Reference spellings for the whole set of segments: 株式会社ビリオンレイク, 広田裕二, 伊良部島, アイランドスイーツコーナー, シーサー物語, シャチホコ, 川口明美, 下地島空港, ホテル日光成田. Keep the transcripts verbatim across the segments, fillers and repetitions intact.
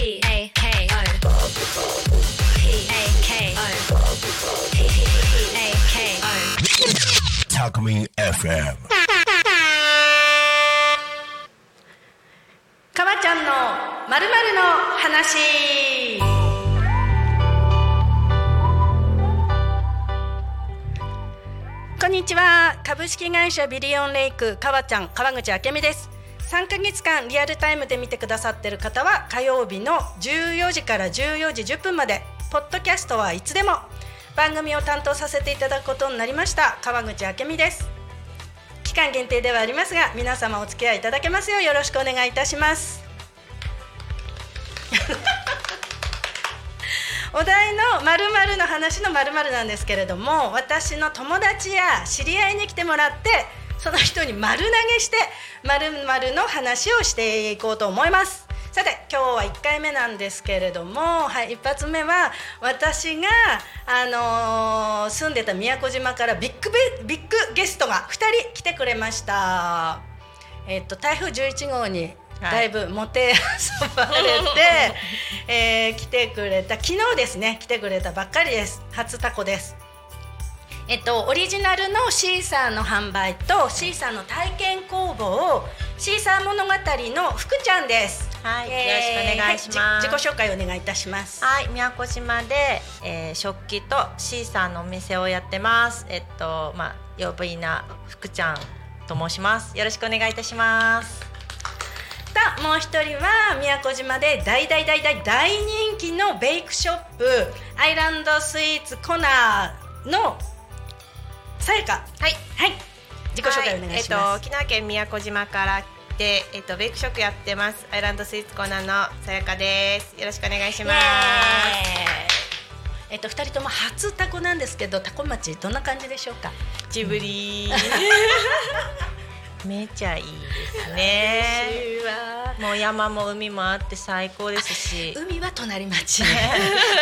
エフエム かわちゃんの〇〇の話。こんにちは。株式会社ビリオンレイクかわちゃん川口明美です。さんかげつかんリアルタイムで見てくださっている方は火曜日のじゅうよじからじゅうよじじゅっぷんまで、ポッドキャストはいつでも番組を担当させていただくことになりました川口明美です。期間限定ではありますが、皆様お付き合いいただけますようよろしくお願いいたします。お題の〇〇の話の〇〇なんですけれども、私の友達や知り合いに来てもらって、その人に丸投げして〇〇の話をしていこうと思います。さて、今日はいっかいめなんですけれども、はい、一発目は私が、あのー、住んでた宮古島からビッグベ、ビッグゲストがふたり来てくれました。えっと、台風じゅういちごうにだいぶもてあばれて、はいえー、来てくれた、昨日ですね、来てくれたばっかりです。初タコです。えっと、オリジナルのシーサーの販売とシーサーの体験工房、シーサー物語の福ちゃんです。はい、よろしくお願いします。はい、自己紹介お願いいたします。はい、宮古島で、えー、食器とシーサーのお店をやってます。えっと、まあ、呼ぶいな福ちゃんと申します。よろしくお願いいたします。と、もう一人は宮古島で大大大大大人気のベイクショップアイランドスイーツコナーのさやか。はい、はい、自己紹介お願いします。はい、えっと、沖縄県宮古島からで、えっと、ベイクショップやってますアイランドスイーツコーナーのさやかです。よろしくお願いします。えっと、ふたりとも初タコなんですけど、タコ町どんな感じでしょうか？ジブリめちゃいいですね。嬉しいわ。もう山も海もあって最高ですし、海は隣町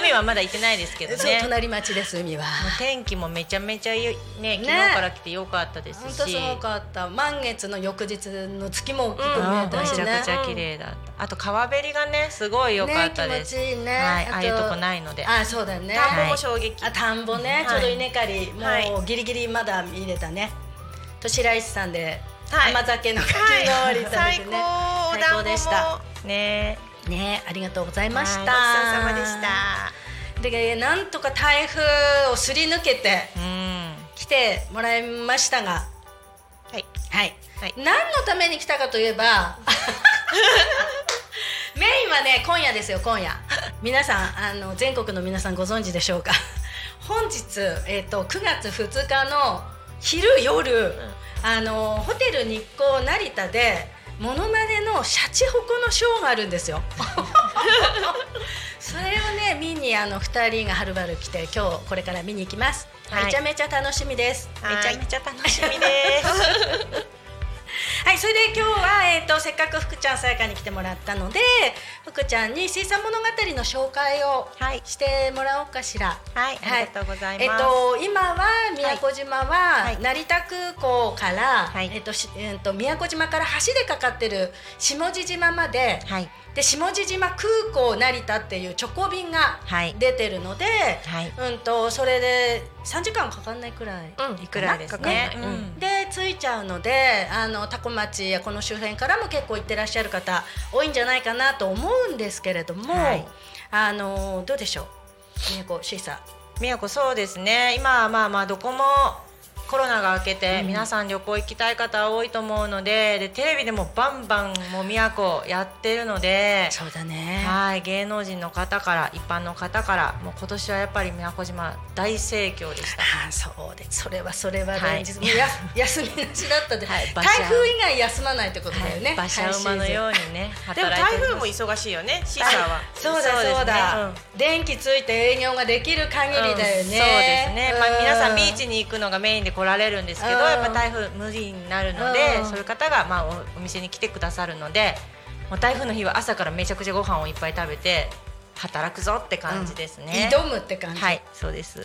海はまだ行ってないですけどね。そう、隣町です。海はもう天気もめちゃめちゃいい、ねね、昨日から来てよかったですし、本当すごかった。満月の翌日の月も大きく見えたしね、うん、めちゃくちゃ綺麗だった。あと川べりがね、すごい良かったですね。気持ちいいね。はい、ああいうとこないので。あ、そうだね。田んぼも衝撃。あ、田んぼね、ちょうど稲刈り、はい、もうギリギリまだ見れたね。としらいしさんではい、甘酒のかき氷食べてね、はい、最高、最高でしたね。ね、ありがとうございました。ごちそうさまでした。で、なんとか台風をすり抜けて来てもらいましたが、はいはいはい、何のために来たかといえばメインはね、今夜ですよ。今夜皆さん、あの全国の皆さんご存知でしょうか。本日、えーと、くがつふつかの昼夜、うん、あのホテル日光成田でモノマネのシャチホコのショーがあるんですよそれをね、見にあのふたりがはるばる来て、今日これから見に行きます。はい、めちゃめちゃ楽しみです。はい、めちゃめちゃ楽しみですはい、それで今日は、えー、とせっかく福ちゃんさやかに来てもらったので、福ちゃんにシーサー物語の紹介をしてもらおうかしら。はい、はい、ありがとうございます。えー、と今は宮古島は成田空港から、はい、えーとえー、と宮古島から橋でかかってる下地島まで、はい、で下地島空港成田っていう直行便が出てるので、はいはい、うん、とそれでさんじかんかかんないくらい、うん、いくらいですね。うん、で着いちゃうので、あの多古町やこの周辺からも結構行ってらっしゃる方多いんじゃないかなと思うんですけれども、はい、あのどうでしょう宮古シーサー。宮古、そうですね、今はまあまあどこもコロナが明けて皆さん旅行行きたい方多いと思うので、うん、でテレビでもバンバンもう宮古やってるので、そうだね、はい、芸能人の方から一般の方からもう今年はやっぱり宮古島大盛況でした。あ、そうです。それはそれは連日、はい、や休みなしだったで、はい、台風以外休まないってことだよね。馬車馬のようにね働いてます。でも台風も忙しいよね、シーサーは。そうだそうだ、うん、電気ついて営業ができる限りだよね。うん、そうですね、まあ、皆さんビーチに行くのがメインで来られるんですけど、やっぱ台風無理になるので、そういう方がまあお店に来てくださるので、もう台風の日は朝からめちゃくちゃご飯をいっぱい食べて、働くぞって感じですね、うん、挑むって感じ、はい、そうです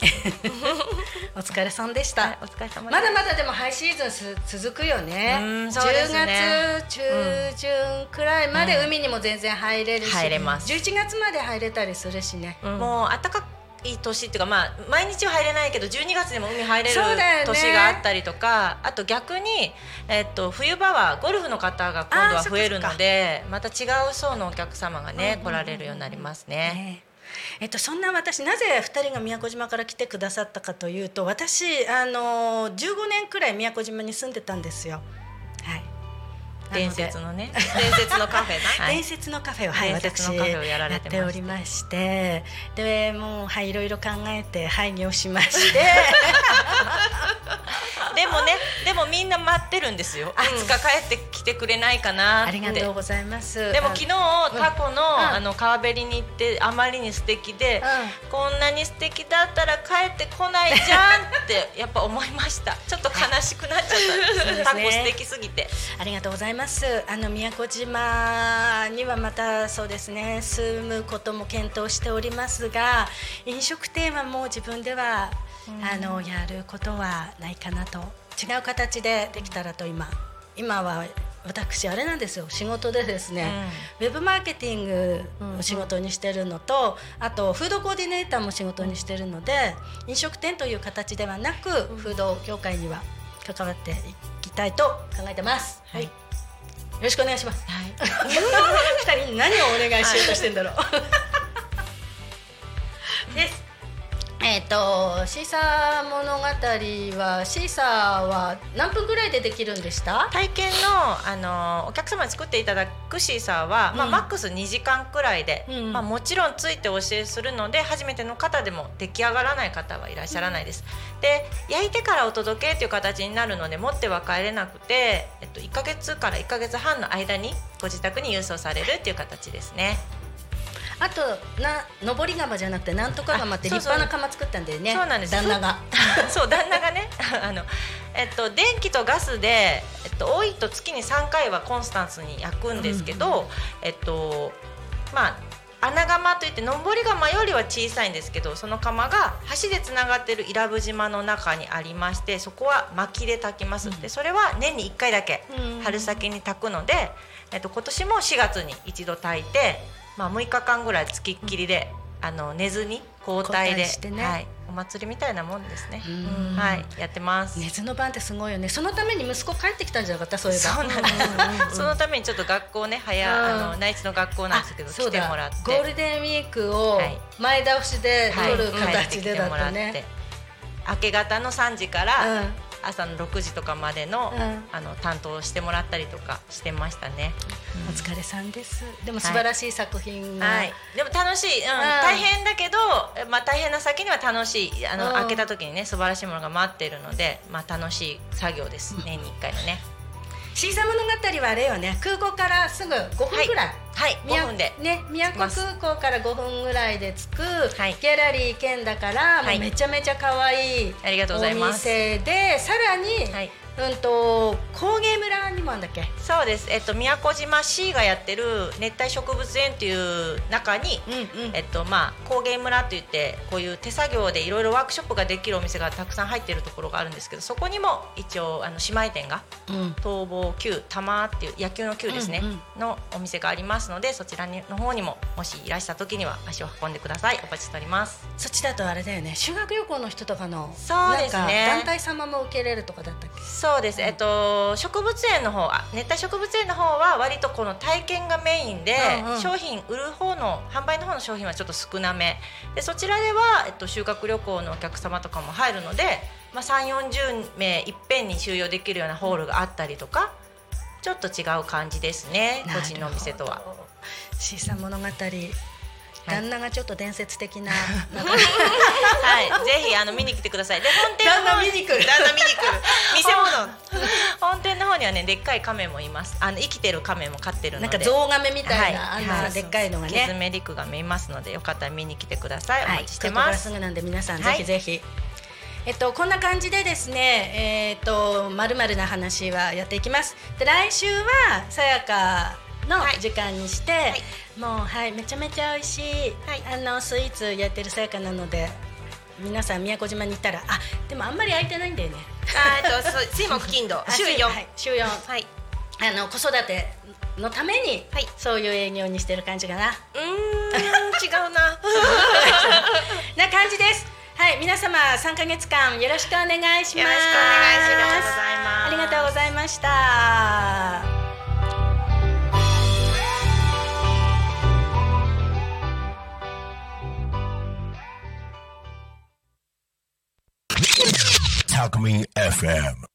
お疲れさんでした、はい、お疲れ様です。まだまだでもハイシーズンす続くよね。うんそうですね、じゅうがつ中旬くらいまで海にも全然入れるし、うん、入れます。じゅういちがつまで入れたりするしね、うん、もう暖かくいい年っていうか、まあ、毎日は入れないけどじゅうにがつでも海入れる年があったりとか、ね、あと逆に、えっと、冬場はゴルフの方が今度は増えるのでまた違う層のお客様がね、うんうん、来られるようになりますね、えーえっと、そんな私なぜふたりが宮古島から来てくださったかというと、私あのじゅうごねんくらい宮古島に住んでたんですよ、はい、伝説のね伝説のカフェな、はい、伝説のカフェを、はい、私やっておりまして、でもう、はい、いろいろ考えて廃業しましてでもね、でもみんな待ってるんですよ、いつか帰ってきてくれないかなって。ありがとうございます。でも昨日タコ の,、うん、あの川べりに行ってあまりに素敵で、うん、こんなに素敵だったら帰ってこないじゃんってやっぱ思いましたちょっと悲しくなっちゃったです、ね、タコ素敵すぎて。ありがとうございます。あの宮古島にはまたそうですね、住むことも検討しておりますが、飲食店はもう自分ではあのやることはないかなと、違う形でできたらと。今今は私あれなんですよ、仕事でですね、うん、ウェブマーケティングを仕事にしてるのと、うん、あとフードコーディネーターも仕事にしてるので、飲食店という形ではなくフード業界には関わっていきたいと考えてます、はい、よろしくお願いします、はい、ふたりに何をお願いしようとしてんだろうですえーと、シーサー物語はシーサーは何分ぐらいでできるんでした？体験 の, あのお客様に作っていただくシーサーは、うんまあ、マックスにじかんくらいで、うんまあ、もちろんついてお教えするので初めての方でも出来上がらない方はいらっしゃらないです、うん、で焼いてからお届けという形になるので持っては帰れなくて、えっと、いっかげつからいっかげつはんの間にご自宅に郵送されるという形ですね。あとな上り釜じゃなくてなんとか釜って立派な釜作ったんだよね。そうなんです、旦那がそう旦那がねあの、えっと、電気とガスで、えっと、多いと月にさんかいはコンスタンスに焼くんですけど、うんうんうん、えっとまあ穴釜といって上り釜よりは小さいんですけど、その釜が橋でつながっている伊良部島の中にありまして、そこは薪で炊きます、うん、でそれは年にいっかいだけ春先に炊くので、えっと、今年もしがつに一度炊いて、まあ、むいかかんぐらい付きっきりで、うん、あの寝ずに交代で交代して、ねはい、お祭りみたいなもんですね、うん、はい、やってます。寝ずの番ってすごいよね。そのために息子帰ってきたんじゃなかった？そういえばそうなんです、うんうん、そのためにちょっと学校ね早、うん、あの内地の学校なんですけど来てもらって、ゴールデンウィークを前倒しで取る形でだったね、はいはい、明け方のさんじから、うん朝のろくじとかまで の,、うん、あの担当してもらったりとかしてましたね、うん、お疲れさんです。でも素晴らしい作品が、はいはい、でも楽しい、うん、大変だけど、まあ、大変な先には楽しい、あの開けた時にね素晴らしいものが待っているので、まあ、楽しい作業です、うん、年にいっかいのね。シーサー物語はあれよね、空港からすぐごふんくらい、はいはい、ごふんで、ね、宮古空港からごふんぐらいで着く、はい、ギャラリー兼だから、はい、もうめちゃめちゃ可愛いお店で、さらに、はいうん、と工芸村にもあるんだっけ？そうです、えっと、宮古島市がやってる熱帯植物園という中に、うんうんえっとまあ、工芸村といってこういう手作業でいろいろワークショップができるお店がたくさん入っているところがあるんですけど、そこにも一応あの姉妹店が、うん、逃亡きゅう玉っていう野球のきゅうですね、うんうん、のお店がありますので、そちらの方にももしいらした時には足を運んでください。お待ちしております。そっちだとあれだよね、修学旅行の人とかのそうです、ね、なんか団体様も受けれるとかだったっけ？そうです、えっと、植物園の方、熱帯植物園の方は割とこの体験がメインで、うんうん、商品売る方の販売の方の商品はちょっと少なめで、そちらでは、えっと、修学旅行のお客様とかも入るので、まあ、さんじゅうよんじゅう名いっぺんに収容できるようなホールがあったりとか、ちょっと違う感じですね、個人のお店とは。シーサー物語、旦那がちょっと伝説的な、はい、はい、ぜひあの見に来てください。で本店の方に旦那見に来る、旦那見に来る見せ物本店の方にはねでっかい亀もいます。あの生きてる亀も飼ってるので、なんかゾウガメみたいな、はい、あの、はい、でっかいのがね、キズメリクが見えますので、よかったら見に来てください、はい、お待ちしてます。ここからすぐなんで皆さん、はい、ぜひぜひ、えっと、こんな感じでですね、えー、っとまるまるな話はやっていきます。で来週はさやかの時間にして、はいはい、もう、はい、めちゃめちゃ美味しい、はい、あのスイーツやってるさやかなので、皆さん宮古島に行ったら、あ、でもあんまり空いてないんだよね。あと水木金土週よん、はい、週よん、はい、あの子育てのために、はい、そういう営業にしてる感じかな。うーん違うなな感じです。はい、皆様さんかげつかんよろしくお願いします。よろしくお願いします。ありがとうございました。たくみん エフエム